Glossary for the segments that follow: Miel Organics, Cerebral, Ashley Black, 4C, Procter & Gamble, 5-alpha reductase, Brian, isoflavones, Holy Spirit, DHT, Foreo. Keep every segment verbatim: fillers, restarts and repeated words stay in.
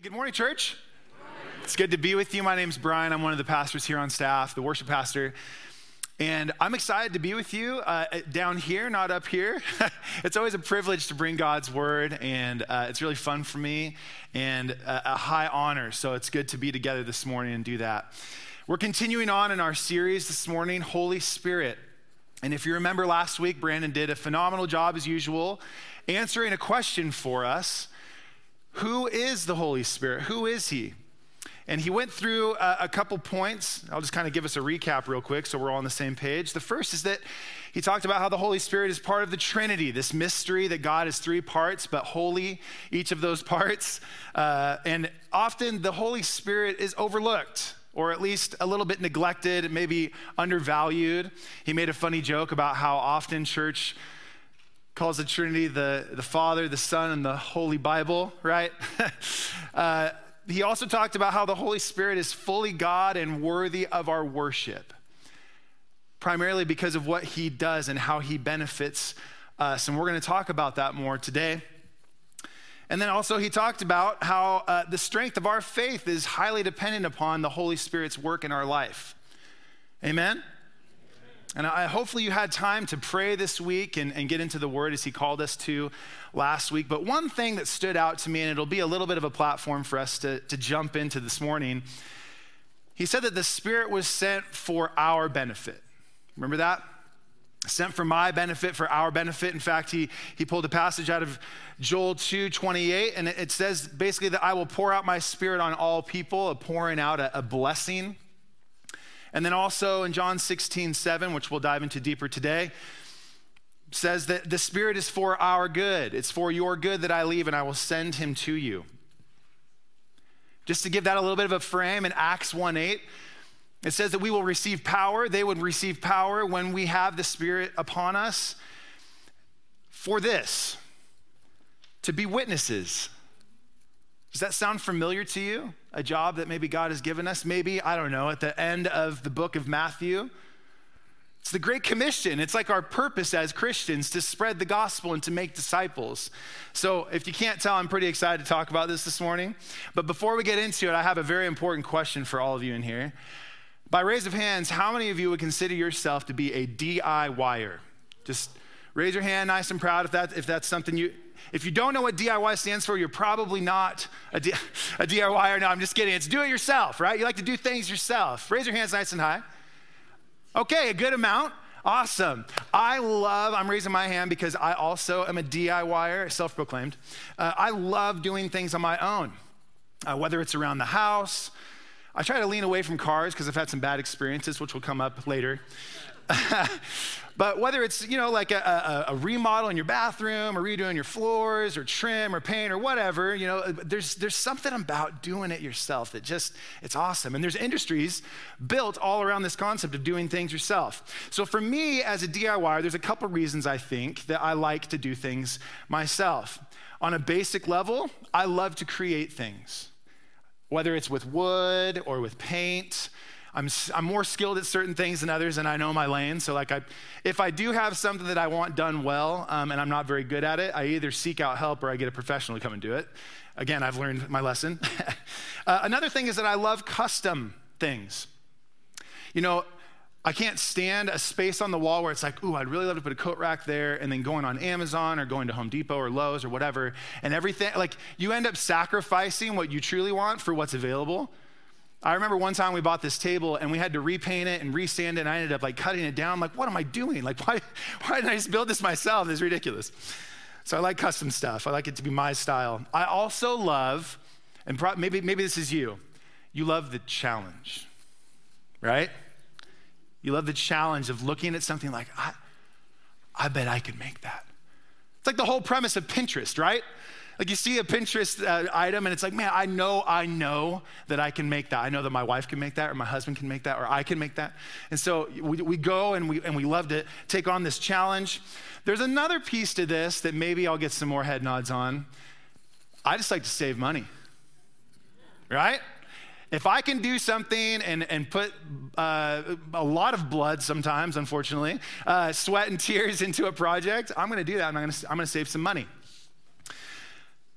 Hey, good morning, church. Good morning. It's good to be with you. My name's Brian. I'm one of the pastors here on staff, the worship pastor. And I'm excited to be with you uh, down here, not up here. It's always a privilege to bring God's word, and uh, it's really fun for me and a, a high honor. So it's good to be together this morning and do that. We're continuing on in our series this morning, Holy Spirit. And if you remember last week, Brandon did a phenomenal job as usual, answering a question for us. Who is the Holy Spirit? Who is he? And he went through a, a couple points. I'll just kind of give us a recap real quick so we're all on the same page. The first is that he talked about how the Holy Spirit is part of the Trinity, this mystery that God is three parts, but holy, each of those parts. Uh, and often the Holy Spirit is overlooked, or at least a little bit neglected, maybe undervalued. He made a funny joke about how often church calls the Trinity the, the Father, the Son, and the Holy Bible, right? uh, He also talked about how the Holy Spirit is fully God and worthy of our worship, primarily because of what he does and how he benefits us. And we're going to talk about that more today. And then also he talked about how uh, the strength of our faith is highly dependent upon the Holy Spirit's work in our life. Amen? Amen. And I, hopefully you had time to pray this week and, and get into the word as he called us to last week. But one thing that stood out to me, and it'll be a little bit of a platform for us to, to jump into this morning. He said that the Spirit was sent for our benefit. Remember that? Sent for my benefit, for our benefit. In fact, he, he pulled a passage out of Joel two twenty-eight, and it, it says basically that I will pour out my Spirit on all people, a pouring out, a, a blessing. And then also in John sixteen seven, which we'll dive into deeper today, says that the Spirit is for our good. It's for your good that I leave, and I will send him to you. Just to give that a little bit of a frame, in Acts one eight, it says that we will receive power. They would receive power when we have the Spirit upon us for this, to be witnesses. Does that sound familiar to you? A job that maybe God has given us? Maybe, I don't know, at the end of the book of Matthew. It's the Great Commission. It's like our purpose as Christians to spread the gospel and to make disciples. So if you can't tell, I'm pretty excited to talk about this this morning. But before we get into it, I have a very important question for all of you in here. By raise of hands, how many of you would consider yourself to be a D I Y-er? Just raise your hand nice and proud if that if that's something you... If you don't know what D I Y stands for, you're probably not a, D- a D I Y-er. No, I'm just kidding. It's do it yourself, right? You like to do things yourself. Raise your hands nice and high. Okay, a good amount. Awesome. I love, I'm raising my hand because I also am a D I Y-er, self-proclaimed. Uh, I love doing things on my own, uh, whether it's around the house. I try to lean away from cars because I've had some bad experiences, which will come up later. But whether it's, you know, like a, a, a remodel in your bathroom or redoing your floors or trim or paint or whatever, you know, there's there's something about doing it yourself that just, it's awesome. And there's industries built all around this concept of doing things yourself. So for me as a D I Y, there's a couple reasons I think that I like to do things myself. On a basic level, I love to create things, whether it's with wood or with paint. I'm, I'm more skilled at certain things than others, and I know my lane. So like I, if I do have something that I want done well um, and I'm not very good at it, I either seek out help or I get a professional to come and do it. Again, I've learned my lesson. uh, another thing is that I love custom things. You know, I can't stand a space on the wall where it's like, ooh, I'd really love to put a coat rack there, and then going on Amazon or going to Home Depot or Lowe's or whatever, and everything, like you end up sacrificing what you truly want for what's available. I remember one time we bought this table and we had to repaint it and resand it, and I ended up like cutting it down. I'm like, what am I doing? Like, why, why didn't I just build this myself? This is ridiculous. So I like custom stuff. I like it to be my style. I also love, and pro- maybe maybe this is you, you love the challenge, right? You love the challenge of looking at something like, I, I bet I could make that. It's like the whole premise of Pinterest, right? Like you see a Pinterest uh, item and it's like, man, I know, I know that I can make that. I know that my wife can make that, or my husband can make that, or I can make that. And so we, we go and we and we love to take on this challenge. There's another piece to this that maybe I'll get some more head nods on. I just like to save money, right? If I can do something and, and put uh, a lot of blood sometimes, unfortunately, uh, sweat and tears into a project, I'm gonna do that, and I'm gonna, I'm gonna save some money.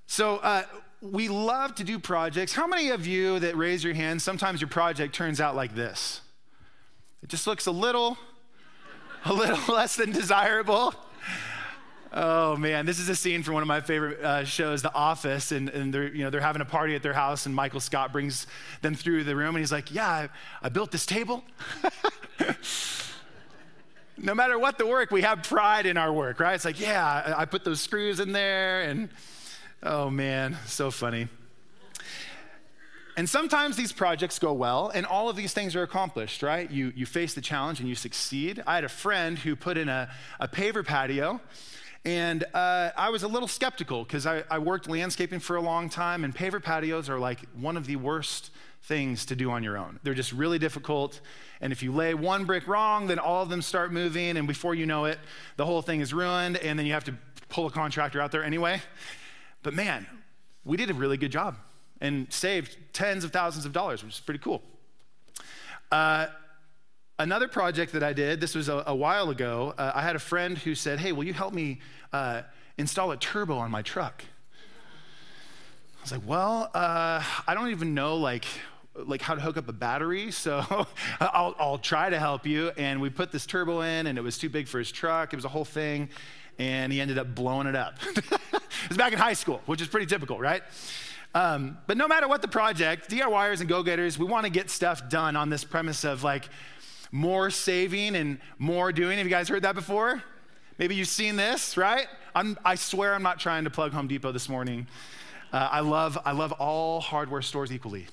So uh, we love to do projects. How many of you that raise your hand, sometimes your project turns out like this? It just looks a little, a little less than desirable. Oh man, this is a scene from one of my favorite uh, shows, The Office, and, and they're, you know, they're having a party at their house, and Michael Scott brings them through the room, and he's like, yeah, I, I built this table. No matter what the work, we have pride in our work, right? It's like, yeah, I, I put those screws in there, and oh man, so funny. And sometimes these projects go well, and all of these things are accomplished, right? You you face the challenge and you succeed. I had a friend who put in a, a paver patio, and uh, I was a little skeptical because I, I worked landscaping for a long time, and paver patios are like one of the worst things to do on your own. They're just really difficult, and if you lay one brick wrong, then all of them start moving, and before you know it, the whole thing is ruined, and then you have to pull a contractor out there anyway. But man, we did a really good job and saved tens of thousands of dollars, which is pretty cool. Uh, another project that I did, this was a, a while ago, uh, I had a friend who said, hey, will you help me uh, install a turbo on my truck? I was like, well, uh, I don't even know like like how to hook up a battery, so I'll, I'll try to help you. And we put this turbo in, and it was too big for his truck. It was a whole thing, and he ended up blowing it up. It was back in high school, which is pretty typical, right? Um, but no matter what the project, D I Y ers and go-getters, we want to get stuff done on this premise of like more saving and more doing. Have you guys heard that before? Maybe you've seen this, right? I'm, I swear I'm not trying to plug Home Depot this morning. Uh, I love I love all hardware stores equally.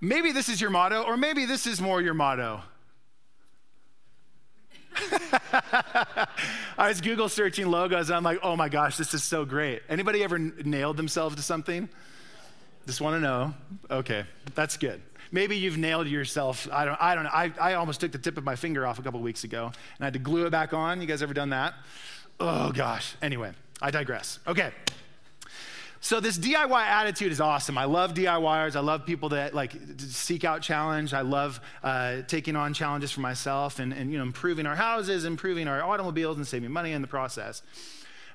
Maybe this is your motto, or maybe this is more your motto. I was Google searching logos, and I'm like, oh my gosh, this is so great. Anybody ever n- nailed themselves to something? Just want to know. Okay, that's good. Maybe you've nailed yourself. I don't I don't know. I, I almost took the tip of my finger off a couple weeks ago, and I had to glue it back on. You guys ever done that? Oh gosh. Anyway, I digress. Okay. So this D I Y attitude is awesome. I love D I Y ers. I love people that like seek out challenge. I love uh, taking on challenges for myself and, and you know, improving our houses, improving our automobiles, and saving money in the process.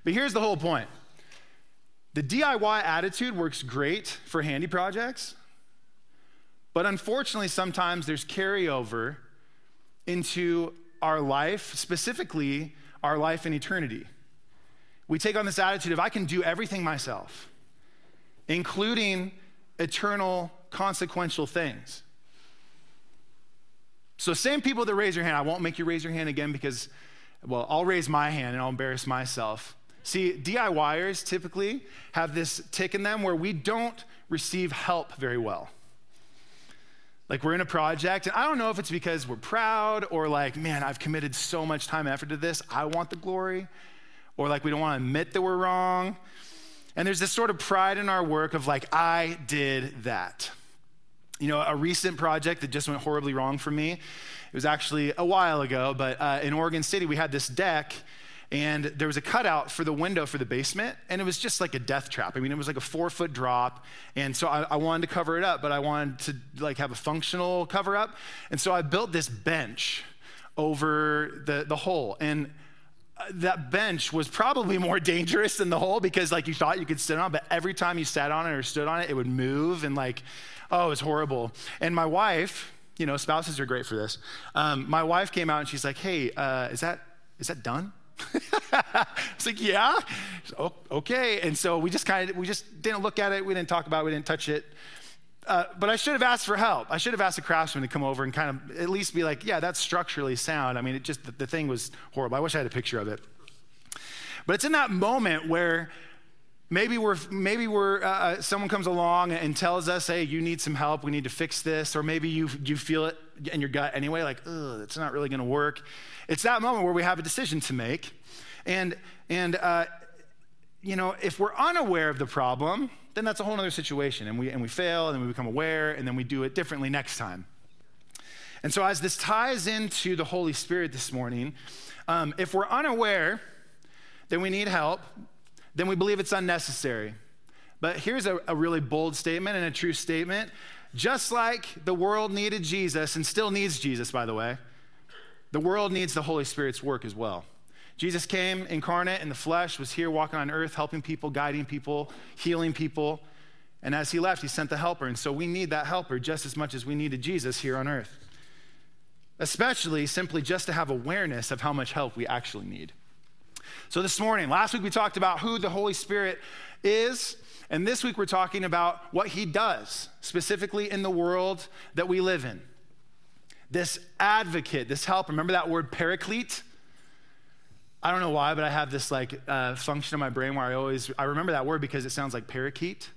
But here's the whole point. The D I Y attitude works great for handy projects, but unfortunately sometimes there's carryover into our life, specifically our life in eternity. We take on this attitude of I can do everything myself, including eternal consequential things. So same people that raise your hand, I won't make you raise your hand again because, well, I'll raise my hand and I'll embarrass myself. See, D I Y ers typically have this tick in them where we don't receive help very well. Like we're in a project, and I don't know if it's because we're proud or like, man, I've committed so much time and effort to this, I want the glory, or like we don't want to admit that we're wrong. And there's this sort of pride in our work of like, I did that. You know, a recent project that just went horribly wrong for me, it was actually a while ago, but uh, in Oregon City, we had this deck, and there was a cutout for the window for the basement, and it was just like a death trap. I mean, it was like a four-foot drop, and so I, I wanted to cover it up, but I wanted to like have a functional cover-up, and so I built this bench over the, the hole, and that bench was probably more dangerous than the hole because like you thought you could sit on, but every time you sat on it or stood on it, it would move, and like, oh, it was horrible. And my wife, you know, spouses are great for this. Um, my wife came out and she's like, hey, uh, is that is that done? I was like, yeah. She's, oh, okay. And so we just kind of, we just didn't look at it. We didn't talk about it. We didn't touch it. Uh, but I should have asked for help. I should have asked a craftsman to come over and kind of at least be like, yeah, that's structurally sound. I mean, it just, the, the thing was horrible. I wish I had a picture of it. But it's in that moment where maybe we're, maybe we're, uh, someone comes along and tells us, hey, you need some help. We need to fix this. Or maybe you, you feel it in your gut anyway, like, ugh, it's not really going to work. It's that moment where we have a decision to make. And, and, uh, you know, if we're unaware of the problem, then that's a whole other situation, and we and we fail, and then we become aware, and then we do it differently next time. And so as this ties into the Holy Spirit this morning, um, if we're unaware, then we need help, then we believe it's unnecessary. But here's a, a really bold statement and a true statement. Just like the world needed Jesus, and still needs Jesus, by the way, the world needs the Holy Spirit's work as well. Jesus came incarnate in the flesh, was here walking on earth, helping people, guiding people, healing people. And as he left, he sent the helper. And so we need that helper just as much as we needed Jesus here on earth, especially simply just to have awareness of how much help we actually need. So this morning, last week we talked about who the Holy Spirit is, and this week we're talking about what he does, specifically in the world that we live in. This advocate, this helper, remember that word paraclete? I don't know why, but I have this like uh, function in my brain where I always, I remember that word because it sounds like parakeet,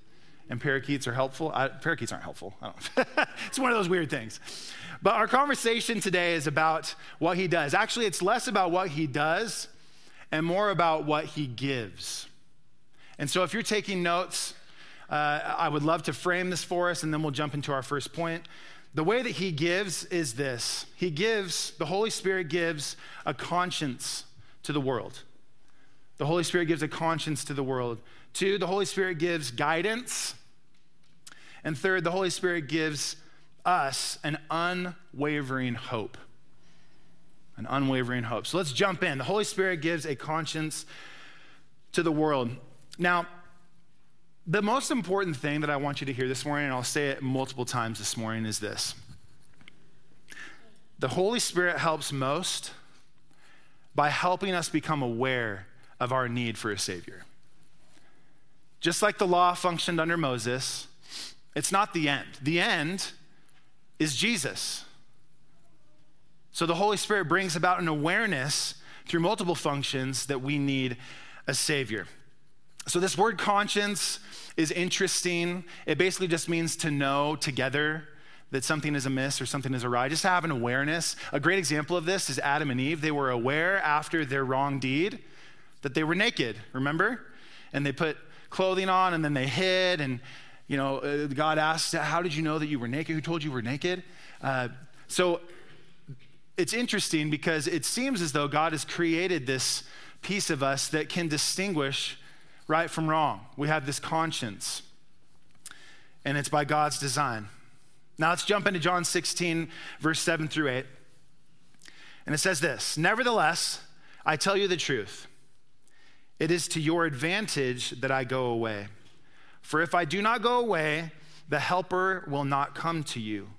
and parakeets are helpful. I, parakeets aren't helpful. I don't. It's one of those weird things. But our conversation today is about what he does. Actually, it's less about what he does and more about what he gives. And so if you're taking notes, uh, I would love to frame this for us, and then we'll jump into our first point. The way that he gives is this. He gives, the Holy Spirit gives a conscience to the world. The Holy Spirit gives a conscience to the world. Two, the Holy Spirit gives guidance. And third, the Holy Spirit gives us an unwavering hope. An unwavering hope. So let's jump in. The Holy Spirit gives a conscience to the world. Now, the most important thing that I want you to hear this morning, and I'll say it multiple times this morning, is this. The Holy Spirit helps most by helping us become aware of our need for a Savior. Just like the law functioned under Moses, it's not the end. The end is Jesus. So the Holy Spirit brings about an awareness through multiple functions that we need a Savior. So this word conscience is interesting. It basically just means to know together that something is amiss or something is awry. Just have an awareness. A great example of this is Adam and Eve. They were aware after their wrong deed that they were naked, remember? And they put clothing on and then they hid. And, you know, God asked, how did you know that you were naked? Who told you were naked? Uh, so it's interesting because it seems as though God has created this piece of us that can distinguish right from wrong. We have this conscience, and it's by God's design. Now let's jump into John sixteen, verse seven through eight. And it says this, nevertheless, I tell you the truth. It is to your advantage that I go away. For if I do not go away, the helper will not come to you.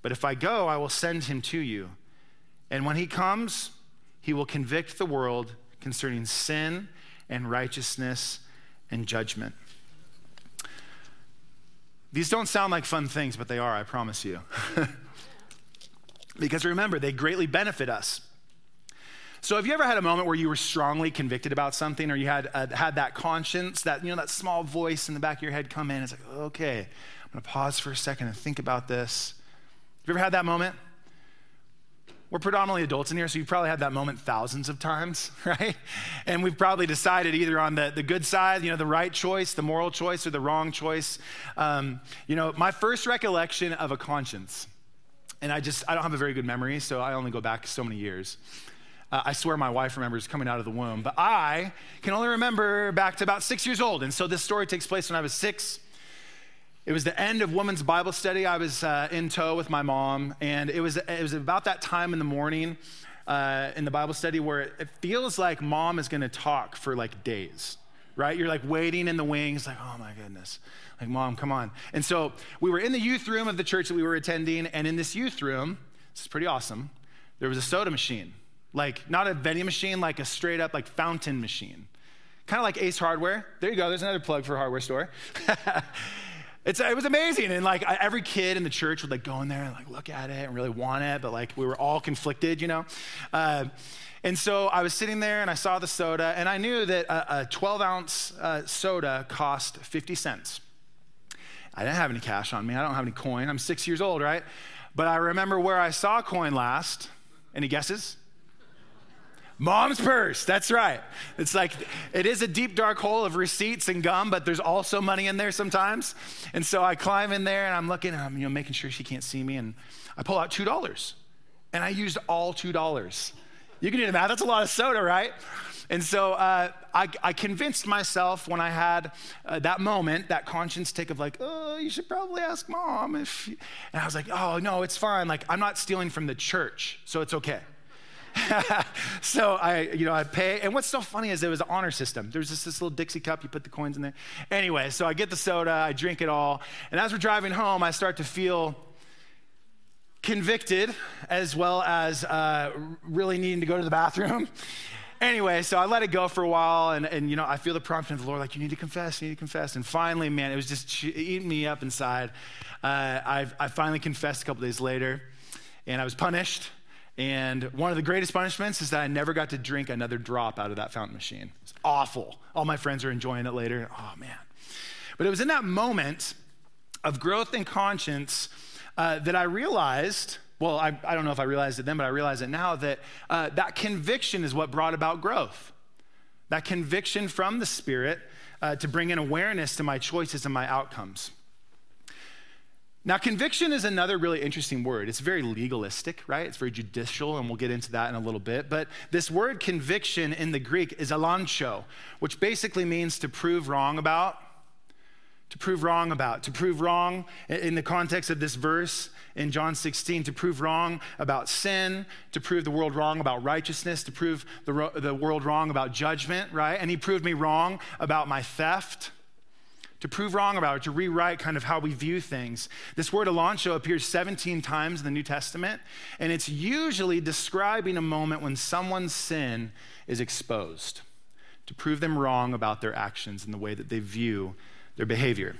But if I go, I will send him to you. And when he comes, he will convict the world concerning sin and righteousness and judgment. These don't sound like fun things, but they are, I promise you. Because remember, they greatly benefit us. So have you ever had a moment where you were strongly convicted about something, or you had uh, had that conscience, that, you know, that small voice in the back of your head come in? It's like, okay, I'm gonna pause for a second and think about this. Have you ever had that moment? We're predominantly adults in here, so you've probably had that moment thousands of times, right? And we've probably decided either on the, the good side, you know, the right choice, the moral choice, or the wrong choice. Um, you know, my first recollection of a conscience, and I just, I don't have a very good memory, so I only go back so many years. Uh, I swear my wife remembers coming out of the womb, but I can only remember back to about six years old. And so this story takes place when I was six. It was the end of women's Bible study. I was uh, in tow with my mom, and it was it was about that time in the morning uh, in the Bible study where it, it feels like mom is gonna talk for like days, right? You're like waiting in the wings, like, oh my goodness, like, mom, come on. And so we were in the youth room of the church that we were attending, and in this youth room, this is pretty awesome, there was a soda machine, like not a vending machine, like a straight up like fountain machine, kind of like Ace Hardware. There you go, there's another plug for a hardware store. It's, it was amazing, and like every kid in the church would like go in there and like look at it and really want it, but like we were all conflicted, you know? Uh, and so I was sitting there and I saw the soda, and I knew that a, a twelve ounce uh, soda cost fifty cents. I didn't have any cash on me, I don't have any coin, I'm six years old, right? But I remember where I saw coin last. Any guesses? Mom's purse, that's right. It's like, it is a deep dark hole of receipts and gum, but there's also money in there sometimes. And so I climb in there and I'm looking and I'm, you know, making sure she can't see me. And I pull out two dollars and I used all two dollars. You can do the math, that's a lot of soda, right? And so uh, I, I convinced myself when I had uh, that moment, that conscience tick of like, oh, you should probably ask mom if, and I was like, oh no, it's fine. Like, I'm not stealing from the church, so it's okay. So I, you know, I pay. And what's so funny is it was an honor system. There's just this little Dixie cup. You put the coins in there. Anyway, so I get the soda. I drink it all. And as we're driving home, I start to feel convicted as well as uh, really needing to go to the bathroom. Anyway, so I let it go for a while, and, and you know, I feel the prompting of the Lord, like, you need to confess, you need to confess. And finally, man, it was just eating me up inside. Uh, I've, I finally confessed a couple days later, and I was punished. And one of the greatest punishments is that I never got to drink another drop out of that fountain machine. It was awful. All my friends are enjoying it later. Oh, man. But it was in that moment of growth and conscience uh, that I realized... Well, I, I don't know if I realized it then, but I realize it now that uh, that conviction is what brought about growth. That conviction from the Spirit uh, to bring in awareness to my choices and my outcomes. Now, conviction is another really interesting word. It's very legalistic, right? It's very judicial, and we'll get into that in a little bit. But this word conviction in the Greek is alancho, which basically means to prove wrong about. To prove wrong about, to prove wrong in the context of this verse in John sixteen, to prove wrong about sin, to prove the world wrong about righteousness, to prove the, ro- the world wrong about judgment, right? And he proved me wrong about my theft, to prove wrong about, or to rewrite kind of how we view things. This word alancho appears seventeen times in the New Testament, and it's usually describing a moment when someone's sin is exposed, to prove them wrong about their actions and the way that they view their behavior.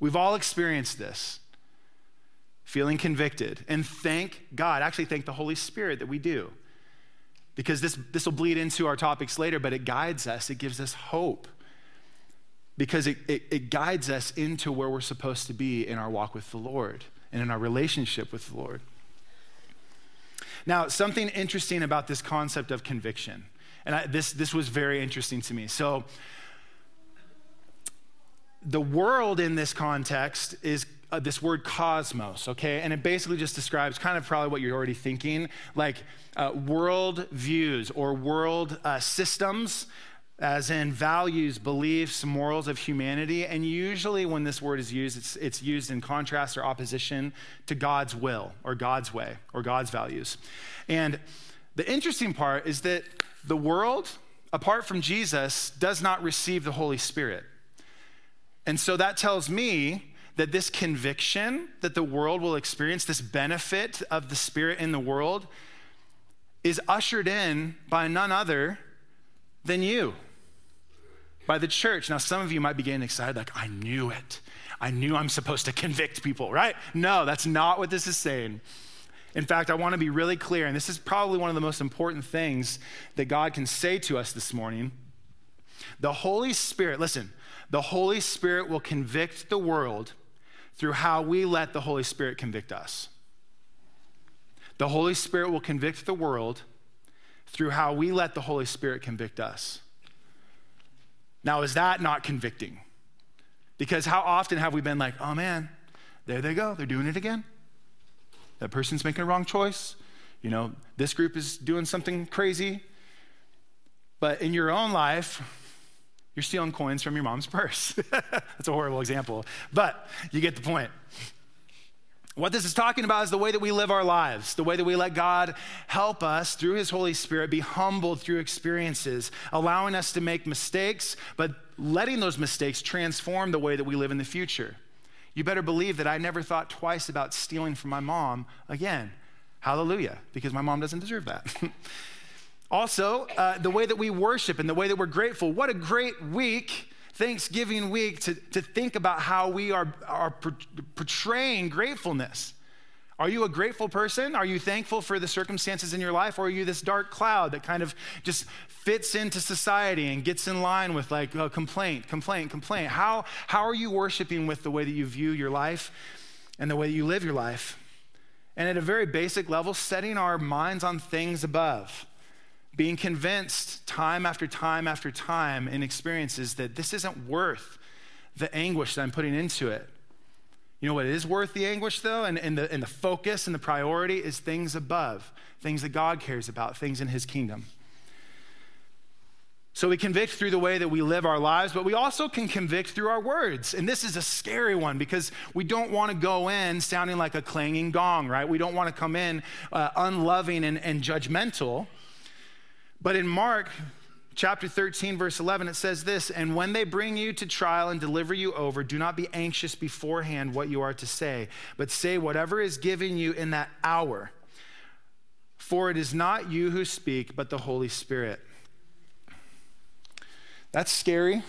We've all experienced this, feeling convicted. And thank God, actually thank the Holy Spirit that we do, because this, this will bleed into our topics later, but it guides us, it gives us hope, because it, it, it guides us into where we're supposed to be in our walk with the Lord and in our relationship with the Lord. Now, something interesting about this concept of conviction, and I, this, this was very interesting to me. So, the world in this context is uh, this word cosmos, okay? And it basically just describes kind of probably what you're already thinking, like uh, world views or world uh, systems, as in values, beliefs, morals of humanity. And usually when this word is used, it's, it's used in contrast or opposition to God's will or God's way or God's values. And the interesting part is that the world, apart from Jesus, does not receive the Holy Spirit. And so that tells me that this conviction that the world will experience, this benefit of the Spirit in the world, is ushered in by none other than you, by the church. Now, some of you might be getting excited, like, I knew it. I knew I'm supposed to convict people, right? No, that's not what this is saying. In fact, I want to be really clear, and this is probably one of the most important things that God can say to us this morning. The Holy Spirit, listen, the Holy Spirit will convict the world through how we let the Holy Spirit convict us. The Holy Spirit will convict the world through how we let the Holy Spirit convict us. Now, is that not convicting? Because how often have we been like, oh man, there they go, they're doing it again. That person's making a wrong choice. You know, this group is doing something crazy. But in your own life, you're stealing coins from your mom's purse. That's a horrible example, but you get the point. What this is talking about is the way that we live our lives, the way that we let God help us through his Holy Spirit be humbled through experiences, allowing us to make mistakes, but letting those mistakes transform the way that we live in the future. You better believe that I never thought twice about stealing from my mom again. Hallelujah, because my mom doesn't deserve that. Also, uh, the way that we worship and the way that we're grateful. What a great week, Thanksgiving week, to, to think about how we are, are portraying gratefulness. Are you a grateful person? Are you thankful for the circumstances in your life? Or are you this dark cloud that kind of just fits into society and gets in line with like oh, complaint, complaint, complaint? How, how are you worshiping with the way that you view your life and the way that you live your life? And at a very basic level, setting our minds on things above. Being convinced time after time after time in experiences that this isn't worth the anguish that I'm putting into it. You know what is worth the anguish though? And, and, the, and the focus and the priority is things above, things that God cares about, things in his kingdom. So we convict through the way that we live our lives, but we also can convict through our words. And this is a scary one because we don't want to go in sounding like a clanging gong, right? We don't want to come in uh, unloving and, and judgmental. But in Mark chapter thirteen, verse eleven, it says this, "And when they bring you to trial and deliver you over, do not be anxious beforehand what you are to say, but say whatever is given you in that hour. For it is not you who speak, but the Holy Spirit." That's scary.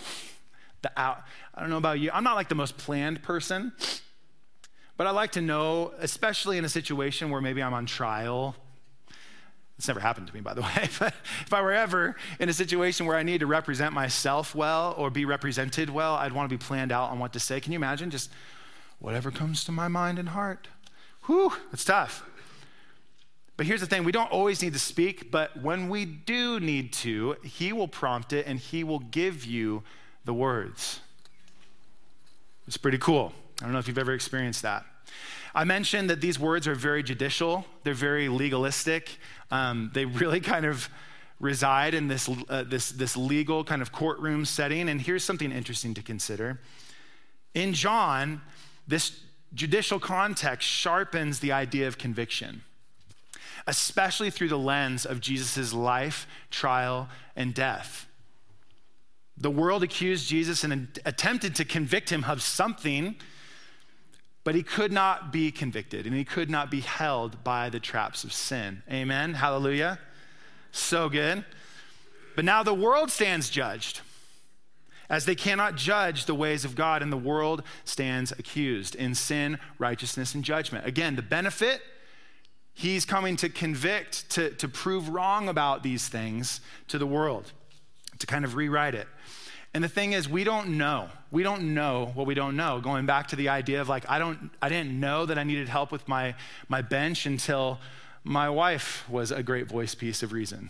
The out, I don't know about you. I'm not like the most planned person, but I like to know, especially in a situation where maybe I'm on trial. It's never happened to me, by the way. But if I were ever in a situation where I need to represent myself well or be represented well, I'd want to be planned out on what to say. Can you imagine? Just whatever comes to my mind and heart. Whew, it's tough. But here's the thing, we don't always need to speak, but when we do need to, he will prompt it and he will give you the words. It's pretty cool. I don't know if you've ever experienced that. I mentioned that these words are very judicial. They're very legalistic. Um, they really kind of reside in this, uh, this, this legal kind of courtroom setting. And here's something interesting to consider. In John, this judicial context sharpens the idea of conviction, especially through the lens of Jesus's life, trial, and death. The world accused Jesus and attempted to convict him of something, but he could not be convicted and he could not be held by the traps of sin. Amen, hallelujah, so good. But now the world stands judged, as they cannot judge the ways of God, and the world stands accused in sin, righteousness, and judgment. Again, the benefit, he's coming to convict, to, to prove wrong about these things to the world, to kind of rewrite it. And the thing is, we don't know. We don't know what we don't know. Going back to the idea of like, I don't, I didn't know that I needed help with my, my bench until my wife was a great voice piece of reason.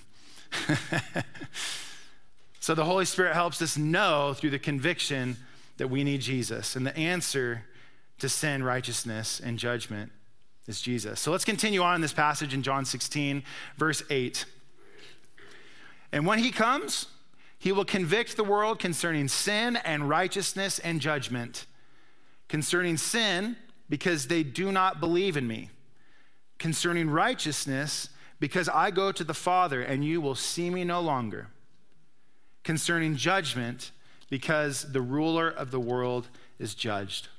So the Holy Spirit helps us know through the conviction that we need Jesus. And the answer to sin, righteousness, and judgment is Jesus. So let's continue on in this passage in John sixteen, verse eight. "And when he comes, he will convict the world concerning sin and righteousness and judgment. Concerning sin, because they do not believe in me. Concerning righteousness, because I go to the Father and you will see me no longer. Concerning judgment, because the ruler of the world is judged."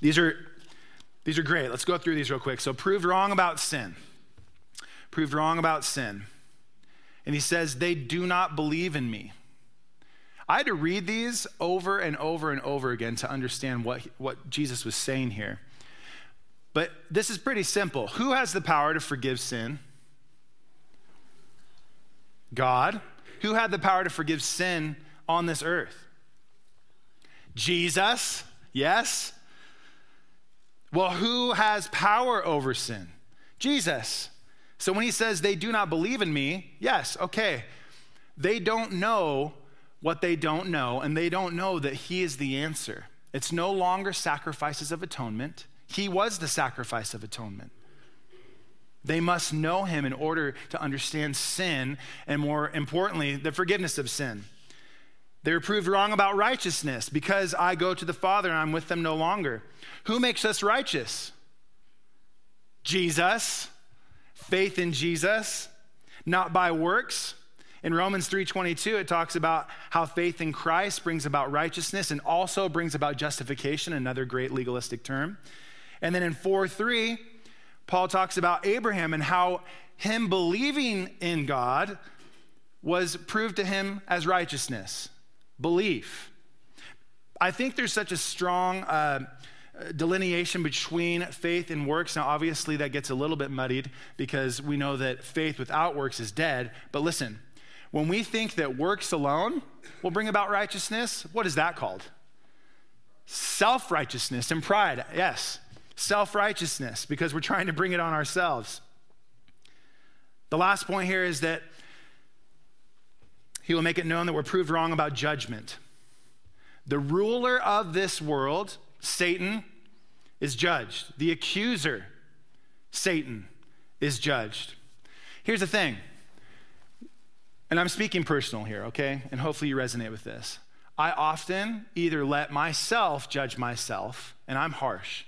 These are, these are great. Let's go through these real quick. So proved wrong about sin. Proved wrong about sin. And he says, they do not believe in me. I had to read these over and over and over again to understand what, what Jesus was saying here. But this is pretty simple. Who has the power to forgive sin? God. Who had the power to forgive sin on this earth? Jesus. Yes. Well, who has power over sin? Jesus. So when he says they do not believe in me, yes, okay. They don't know what they don't know, and they don't know that he is the answer. It's no longer sacrifices of atonement. He was the sacrifice of atonement. They must know him in order to understand sin, and more importantly, the forgiveness of sin. They were proved wrong about righteousness, because I go to the Father and I'm with them no longer. Who makes us righteous? Jesus. Faith in Jesus, not by works. In Romans three twenty-two, it talks about how faith in Christ brings about righteousness and also brings about justification, another great legalistic term. And then in four three, Paul talks about Abraham and how him believing in God was proved to him as righteousness. Belief. I think there's such a strong uh, delineation between faith and works. Now, obviously, that gets a little bit muddied because we know that faith without works is dead. But listen, when we think that works alone will bring about righteousness, what is that called? Self-righteousness and pride. Yes, self-righteousness, because we're trying to bring it on ourselves. The last point here is that he will make it known that we're proved wrong about judgment. The ruler of this world, Satan, is judged. The accuser, Satan, is judged. Here's the thing. and I'm speaking personal here, okay? And hopefully you resonate with this. I often either let myself judge myself, and I'm harsh,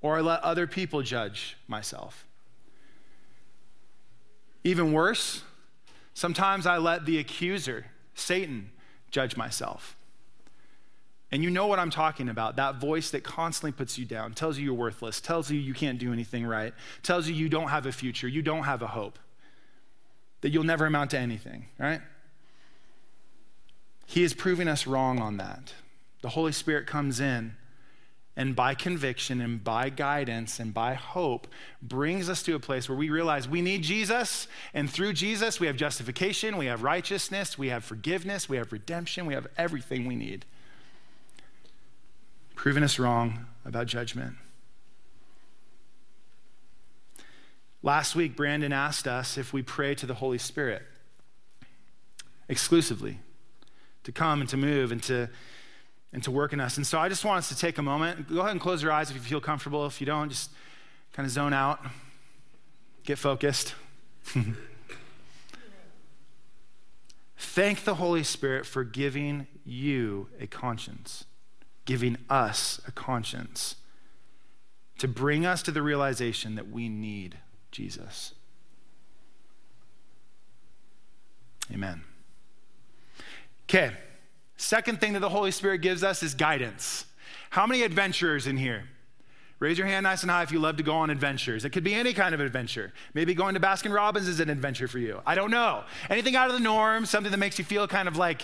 or I let other people judge myself. Even worse, sometimes I let the accuser, Satan, judge myself. And you know what I'm talking about, that voice that constantly puts you down, tells you you're worthless, tells you you can't do anything right, tells you you don't have a future, you don't have a hope, that you'll never amount to anything, right? He is proving us wrong on that. The Holy Spirit comes in and by conviction and by guidance and by hope brings us to a place where we realize we need Jesus, and through Jesus we have justification, we have righteousness, we have forgiveness, we have redemption, we have everything we need. Proving us wrong about judgment. Last week, Brandon asked us if we pray to the Holy Spirit exclusively to come and to move and to, and to work in us. And so I just want us to take a moment. Go ahead and close your eyes if you feel comfortable. If you don't, just kind of zone out, get focused. Thank the Holy Spirit for giving you a conscience. Giving us a conscience to bring us to the realization that we need Jesus. Amen. Okay, second thing that the Holy Spirit gives us is guidance. How many adventurers in here? Raise your hand nice and high if you love to go on adventures. It could be any kind of adventure. Maybe going to Baskin Robbins is an adventure for you. I don't know. Anything out of the norm, something that makes you feel kind of like,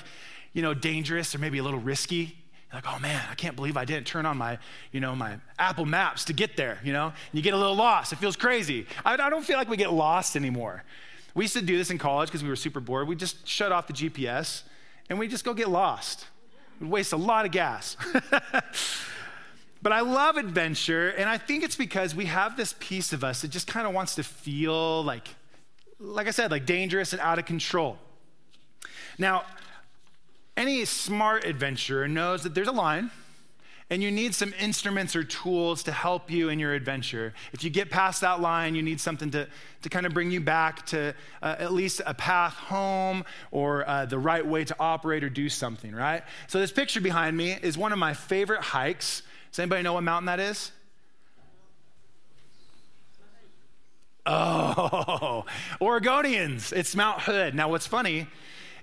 you know, dangerous or maybe a little risky. Like, oh man, I can't believe I didn't turn on my, you know, my Apple Maps to get there, you know? And you get a little lost. It feels crazy. I, I don't feel like we get lost anymore. We used to do this in college because we were super bored. We just shut off the G P S and we just go get lost. We'd waste a lot of gas. But I love adventure, and I think it's because we have this piece of us that just kind of wants to feel like, like I said, like dangerous and out of control. Now, any smart adventurer knows that there's a line, and you need some instruments or tools to help you in your adventure. If you get past that line, you need something to, to kind of bring you back to uh, at least a path home or uh, the right way to operate or do something, right? So this picture behind me is one of my favorite hikes. Does anybody know what mountain that is? Oh, Oregonians, it's Mount Hood. Now what's funny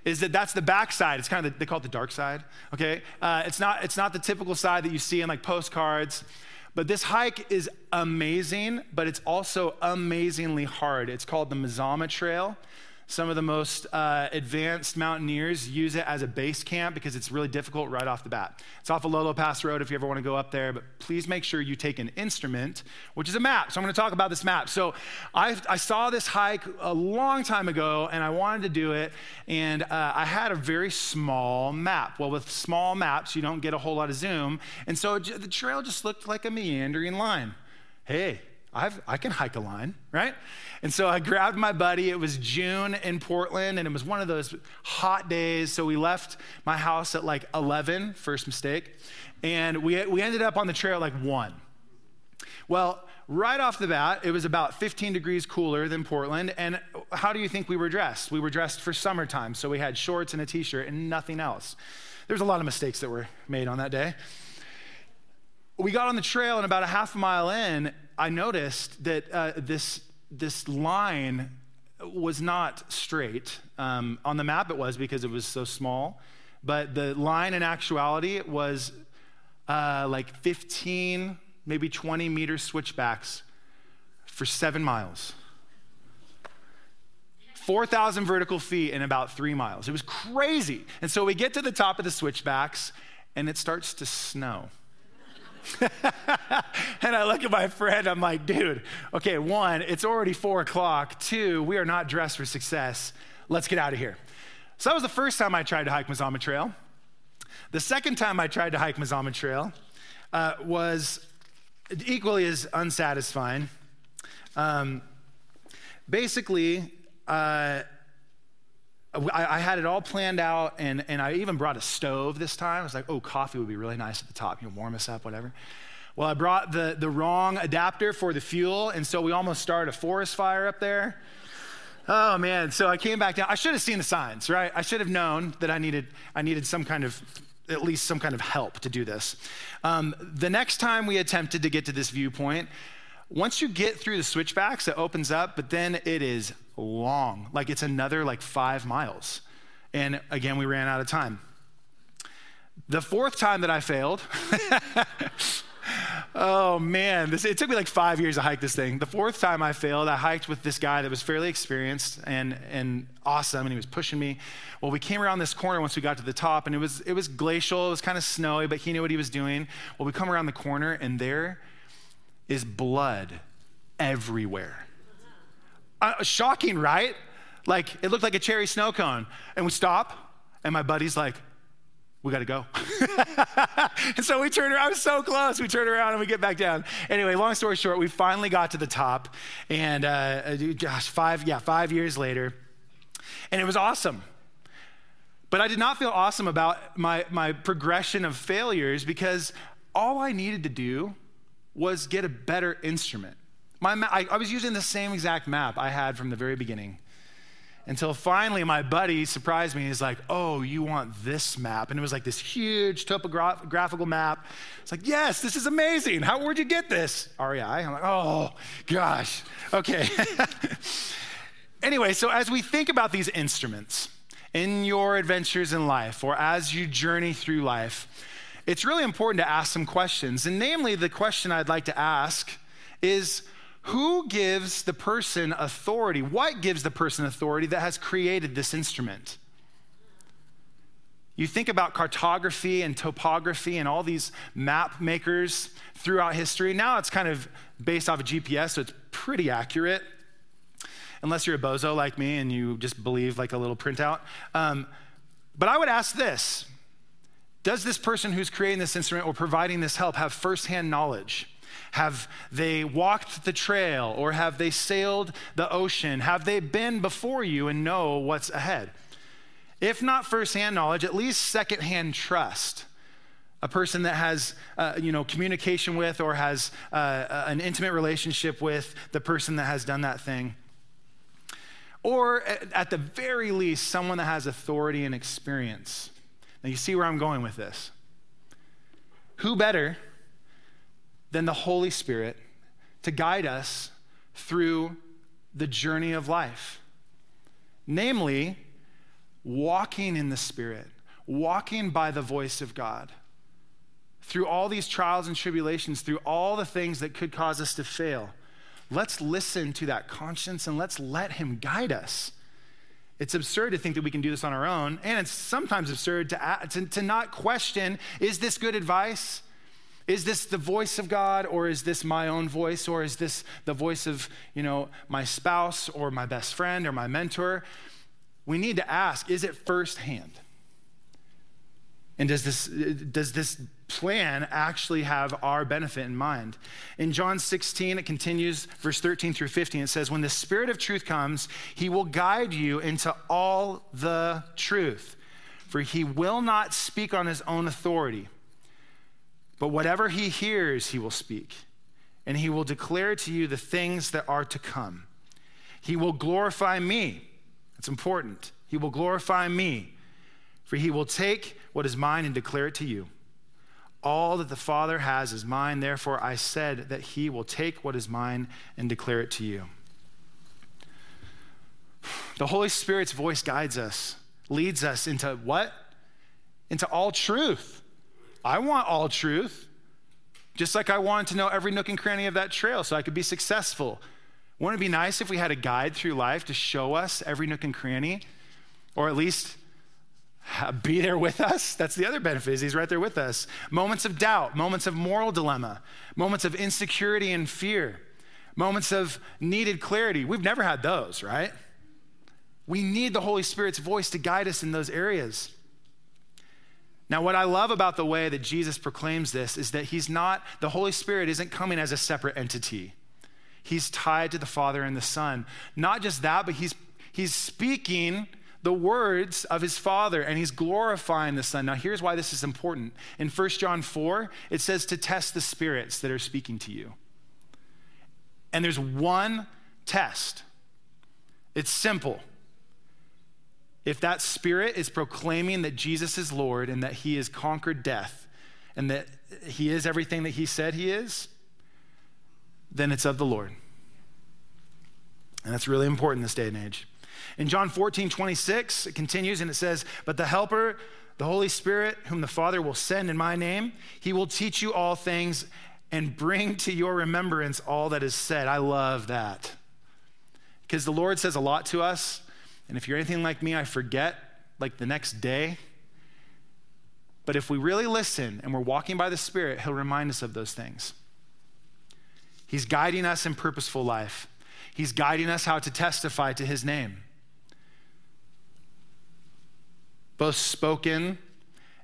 is that that's the backside. It's kind of, the, they call it the dark side, okay? Uh, it's not it's not the typical side that you see in like postcards, but this hike is amazing, but it's also amazingly hard. It's called the Mazama Trail. Some of the most uh, advanced mountaineers use it as a base camp because it's really difficult right off the bat. It's off Ololo Pass Road if you ever want to go up there, but please make sure you take an instrument, which is a map. So I'm going to talk about this map. So I, I saw this hike a long time ago, and I wanted to do it, and uh, I had a very small map. Well, with small maps, you don't get a whole lot of zoom, and so it, the trail just looked like a meandering line. Hey. I've, I can hike a line, right? And so I grabbed my buddy. It was June in Portland, and it was one of those hot days. So we left my house at like eleven, first mistake. And we we ended up on the trail like one. Well, right off the bat, it was about fifteen degrees cooler than Portland. And how do you think we were dressed? We were dressed for summertime. So we had shorts and a t-shirt and nothing else. There's a lot of mistakes that were made on that day. We got on the trail, and about a half mile in, I noticed that uh, this this line was not straight. Um, on the map it was because it was so small, but the line in actuality was uh, like fifteen, maybe twenty meter switchbacks for seven miles. four thousand vertical feet in about three miles. It was crazy. And so we get to the top of the switchbacks, and it starts to snow. And I look at my friend, I'm like, dude, okay, one, it's already four o'clock. Two, we are not dressed for success. Let's get out of here. So that was the first time I tried to hike Mazama Trail. The second time I tried to hike Mazama Trail uh, was equally as unsatisfying. Um, basically, uh, I, I had it all planned out, and, and I even brought a stove this time. I was like, oh, coffee would be really nice at the top. You know, warm us up, whatever. Well, I brought the, the wrong adapter for the fuel, and so we almost started a forest fire up there. Oh man, so I came back down. I should have seen the signs, right? I should have known that I needed I needed some kind of, at least some kind of help to do this. Um, the next time we attempted to get to this viewpoint, once you get through the switchbacks, it opens up, but then it is long. Like it's another like five miles. And again, we ran out of time. The fourth time that I failed, oh man, this, it took me like five years to hike this thing. The fourth time I failed, I hiked with this guy that was fairly experienced and and awesome, and he was pushing me. Well, we came around this corner once we got to the top, and it was it was glacial, it was kind of snowy, but he knew what he was doing. Well, we come around the corner, and there is blood everywhere. Uh, shocking, right? Like, it looked like a cherry snow cone. And we stop, and my buddy's like, we gotta go. And so we turned around, I was so close. We turned around and we get back down. Anyway, long story short, we finally got to the top and uh, gosh, five, yeah, five years later. And it was awesome. But I did not feel awesome about my, my progression of failures because all I needed to do was get a better instrument. My ma- I, I was using the same exact map I had from the very beginning. Until finally my buddy surprised me. He's like, oh, you want this map? And it was like this huge topographical map. It's like, yes, this is amazing. How, where'd you get this? R E I. I'm like, oh gosh, okay. Anyway, so as we think about these instruments in your adventures in life or as you journey through life, it's really important to ask some questions. And namely, the question I'd like to ask is, who gives the person authority? What gives the person authority that has created this instrument? You think about cartography and topography and all these map makers throughout history. Now it's kind of based off of G P S, so it's pretty accurate. Unless you're a bozo like me and you just believe like a little printout. Um, but I would ask this. Does this person who's creating this instrument or providing this help have firsthand knowledge? Have they walked the trail or have they sailed the ocean? Have they been before you and know what's ahead? If not firsthand knowledge, at least secondhand trust. A person that has uh, you know, communication with or has uh, an intimate relationship with the person that has done that thing. Or at the very least, someone that has authority and experience. Now you see where I'm going with this. Who better than the Holy Spirit to guide us through the journey of life? Namely, walking in the Spirit, walking by the voice of God, through all these trials and tribulations, through all the things that could cause us to fail. Let's listen to that conscience and let's let Him guide us. It's absurd to think that we can do this on our own, and it's sometimes absurd to, to, to not question, is this good advice? Is this the voice of God, or is this my own voice, or is this the voice of, you know, my spouse or my best friend or my mentor? We need to ask, is it firsthand? And does this does this plan actually have our benefit in mind? In John sixteen, it continues, verse thirteen through fifteen, it says, when the Spirit of truth comes, He will guide you into all the truth, for He will not speak on His own authority. But whatever He hears, He will speak, and He will declare to you the things that are to come. He will glorify me. That's important. He will glorify me, for He will take what is mine and declare it to you. All that the Father has is mine. Therefore, I said that He will take what is mine and declare it to you. The Holy Spirit's voice guides us, leads us into what? Into all truth. I want all truth, just like I wanted to know every nook and cranny of that trail so I could be successful. Wouldn't it be nice if we had a guide through life to show us every nook and cranny, or at least be there with us? That's the other benefit, is He's right there with us. Moments of doubt, moments of moral dilemma, moments of insecurity and fear, moments of needed clarity. We've never had those, right? We need the Holy Spirit's voice to guide us in those areas. Now, what I love about the way that Jesus proclaims this is that he's not, the Holy Spirit isn't coming as a separate entity. He's tied to the Father and the Son. Not just that, but he's he's speaking the words of his Father and he's glorifying the Son. Now, here's why this is important. In First John four, it says to test the spirits that are speaking to you. And there's one test, It's simple. If that spirit is proclaiming that Jesus is Lord and that he has conquered death and that he is everything that he said he is, then it's of the Lord. And that's really important this day and age. In John fourteen, twenty-six, it continues and it says, "But the Helper, the Holy Spirit, whom the Father will send in my name, he will teach you all things and bring to your remembrance all that is said." I love that. Because the Lord says a lot to us. And if you're anything like me, I forget like the next day. But if we really listen and we're walking by the Spirit, he'll remind us of those things. He's guiding us in purposeful life. He's guiding us how to testify to his name. Both spoken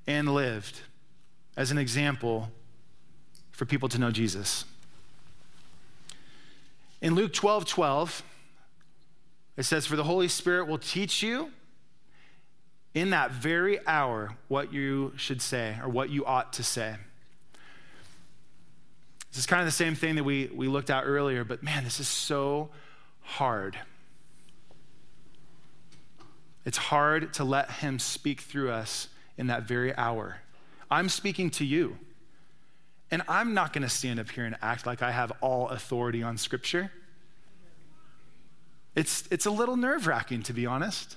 and lived as an example for people to know Jesus. In Luke twelve, twelve, it says, "For the Holy Spirit will teach you in that very hour what you should say or what you ought to say." This is kind of the same thing that we, we looked at earlier, but man, this is so hard. It's hard to let him speak through us in that very hour. I'm speaking to you, and I'm not going to stand up here and act like I have all authority on Scripture. It's, it's a little nerve-wracking, to be honest.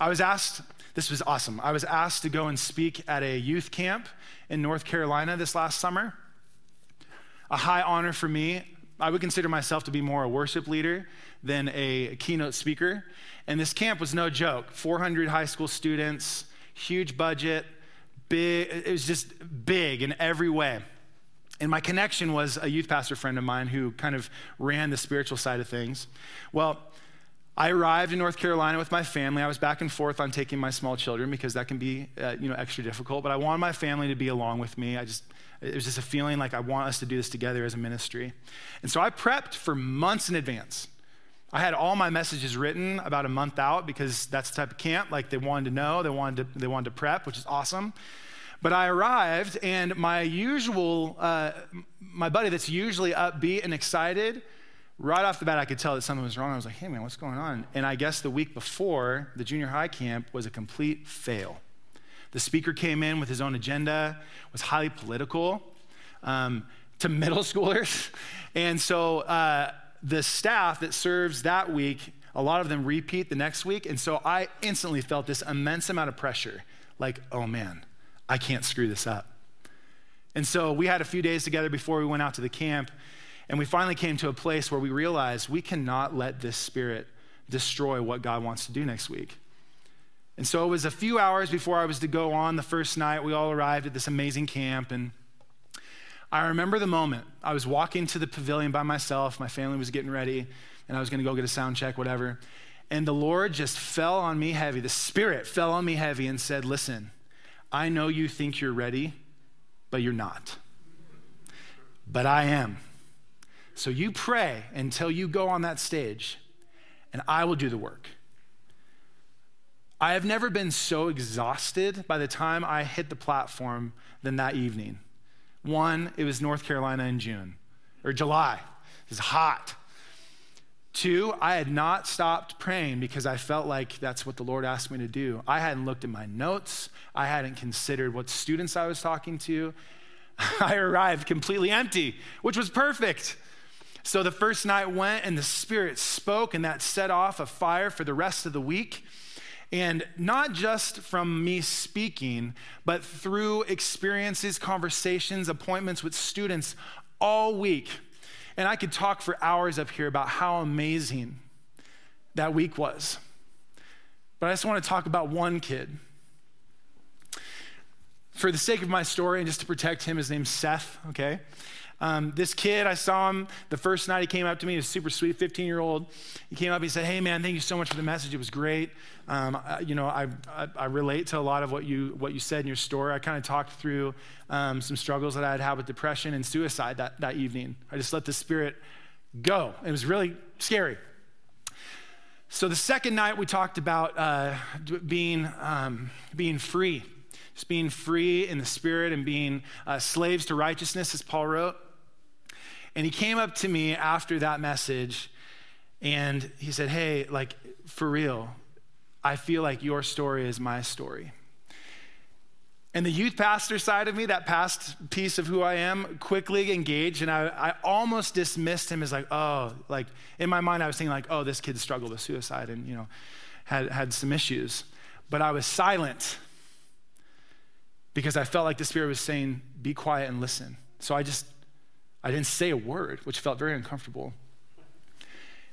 I was asked, this was awesome. I was asked to go and speak at a youth camp in North Carolina this last summer. A high honor for me. I would consider myself to be more a worship leader than a keynote speaker. And this camp was no joke. four hundred high school students, huge budget, big. It was just big in every way. And my connection was a youth pastor friend of mine who kind of ran the spiritual side of things. Well, I arrived in North Carolina with my family. I was back and forth on taking my small children because that can be, uh, you know, extra difficult. But I wanted my family to be along with me. I just, it was just a feeling like I want us to do this together as a ministry. And so I prepped for months in advance. I had all my messages written about a month out because that's the type of camp. Like they wanted to know, they wanted to, they wanted to prep, which is awesome. But I arrived, and my usual, uh, my buddy that's usually upbeat and excited. Right off the bat, I could tell that something was wrong. I was like, hey, man, what's going on? And I guess the week before, the junior high camp was a complete fail. The speaker came in with his own agenda, was highly political um, to middle schoolers. And so uh, the staff that serves that week, a lot of them repeat the next week. And so I instantly felt this immense amount of pressure, like, oh, man, I can't screw this up. And so we had a few days together before we went out to the camp. And we finally came to a place where we realized we cannot let this spirit destroy what God wants to do next week. And so it was a few hours before I was to go on the first night. We all arrived at this amazing camp. And I remember the moment. I was walking to the pavilion by myself. My family was getting ready. And I was going to go get a sound check, whatever. And the Lord just fell on me heavy. The Spirit fell on me heavy and said, "Listen, I know you think you're ready, but you're not. But I am. So you pray until you go on that stage, and I will do the work." I have never been so exhausted by the time I hit the platform than that evening. One, it was North Carolina in June, or July. It was hot. Two, I had not stopped praying because I felt like that's what the Lord asked me to do. I hadn't looked at my notes. I hadn't considered what students I was talking to. I arrived completely empty, which was perfect. So the first night went and the Spirit spoke, and that set off a fire for the rest of the week. And not just from me speaking, but through experiences, conversations, appointments with students all week. And I could talk for hours up here about how amazing that week was. But I just want to talk about one kid. For the sake of my story and just to protect him, his name's Seth, okay? Um, this kid, I saw him the first night he came up to me. He was super sweet, fifteen-year-old. He came up, he said, "Hey, man, thank you so much for the message. It was great. Um, I, you know, I, I I relate to a lot of what you what you said in your story. I kind of talked through um, some struggles that I had had with depression and suicide that, that evening. I just let the Spirit go. It was really scary." So the second night we talked about uh, being um, being free, just being free in the Spirit and being uh, slaves to righteousness, as Paul wrote. And he came up to me after that message, And he said, hey, like, for real, I feel like your story is my story. And the youth pastor side of me, that past piece of who I am, quickly engaged, and I, I almost dismissed him as like, oh, like, in my mind I was thinking like, oh, this kid struggled with suicide and, you know, had, had some issues. But I was silent because I felt like the Spirit was saying, be quiet and listen. So I just, I didn't say a word, which felt very uncomfortable.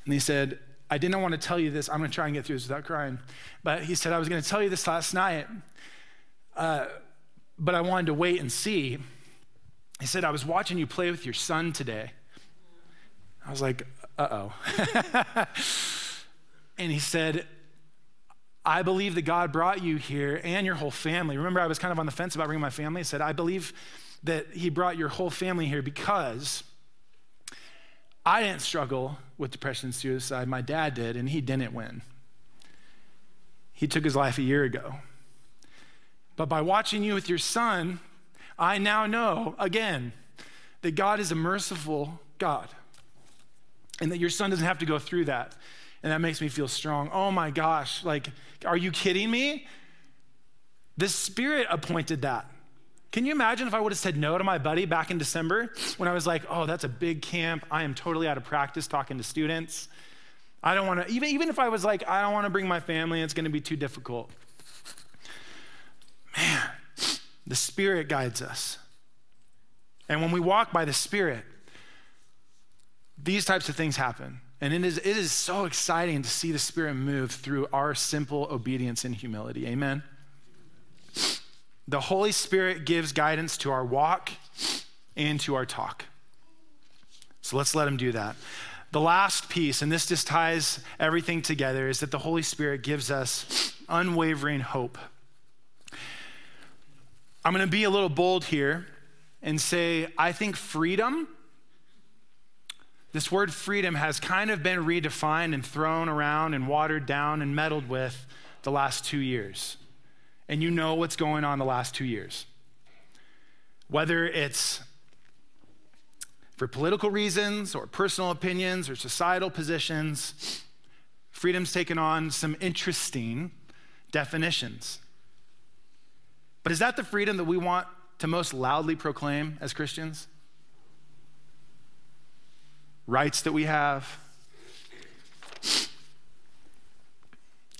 And he said, I didn't want to tell you this. I'm going to try and get through this without crying. But he said, I was going to tell you this last night, uh, but I wanted to wait and see. He said, I was watching you play with your son today. I was like, uh-oh. And he said, I believe that God brought you here and your whole family. Remember, I was kind of on the fence about bringing my family. He said, I believe that he brought your whole family here because I didn't struggle with depression and suicide. My dad did, and he didn't win. He took his life a year ago. But by watching you with your son, I now know, again, that God is a merciful God and that your son doesn't have to go through that. And that makes me feel strong. Oh my gosh, like, are you kidding me? The Spirit appointed that. Can you imagine if I would have said no to my buddy back in December when I was like, oh, that's a big camp. I am totally out of practice talking to students. I don't want to, even, even if I was like, I don't want to bring my family. It's going to be too difficult. Man, the Spirit guides us. And when we walk by the Spirit, these types of things happen. And it is it is so exciting to see the Spirit move through our simple obedience and humility. Amen. The Holy Spirit gives guidance to our walk and to our talk. So let's let him do that. The last piece, and this just ties everything together, is that the Holy Spirit gives us unwavering hope. I'm going to be a little bold here and say, I think freedom, this word freedom has kind of been redefined and thrown around and watered down and meddled with the last two years. And you know what's going on the last two years. Whether it's for political reasons or personal opinions or societal positions, freedom's taken on some interesting definitions. But is that the freedom that we want to most loudly proclaim as Christians? Rights that we have?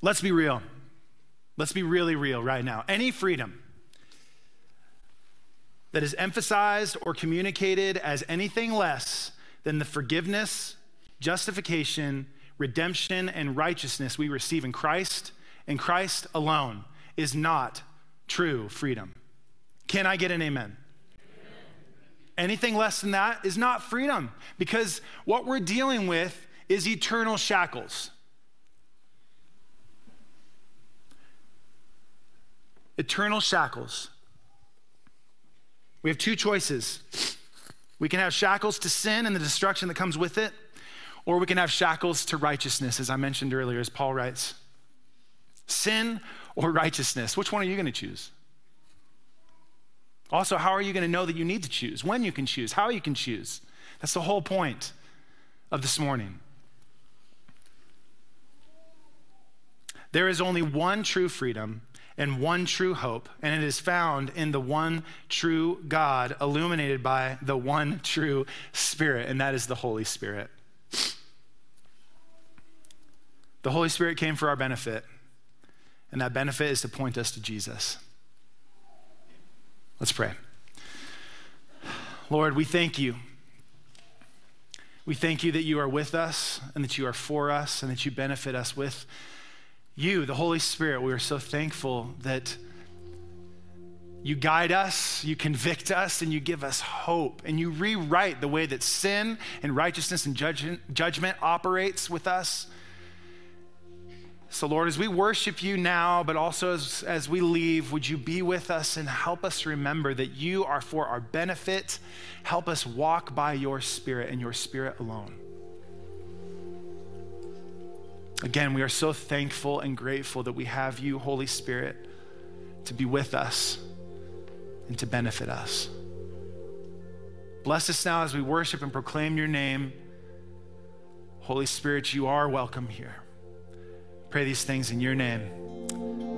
Let's be real. Let's be really real right now. Any freedom that is emphasized or communicated as anything less than the forgiveness, justification, redemption, and righteousness we receive in Christ and Christ alone is not true freedom. Can I get an amen? Amen. Anything less than that is not freedom, because what we're dealing with is eternal shackles. Eternal shackles. We have two choices. We can have shackles to sin and the destruction that comes with it, or we can have shackles to righteousness, as I mentioned earlier, as Paul writes. Sin or righteousness, which one are you going to choose? Also, how are you going to know that you need to choose, when you can choose, how you can choose? That's the whole point of this morning. There is only one true freedom and one true hope, and it is found in the one true God, illuminated by the one true Spirit, and that is the Holy Spirit. The Holy Spirit came for our benefit, and that benefit is to point us to Jesus. Let's pray. Lord, we thank you. We thank you that you are with us, and that you are for us, and that you benefit us with you, the Holy Spirit. We are so thankful that you guide us, you convict us, and you give us hope, and you rewrite the way that sin and righteousness and judgment operates with us. So Lord, as we worship you now, but also as, as we leave, would you be with us and help us remember that you are for our benefit. Help us walk by your Spirit and your Spirit alone. Again, we are so thankful and grateful that we have you, Holy Spirit, to be with us and to benefit us. Bless us now as we worship and proclaim your name. Holy Spirit, you are welcome here. Pray these things in your name.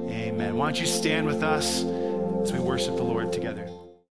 Amen. Why don't you stand with us as we worship the Lord together?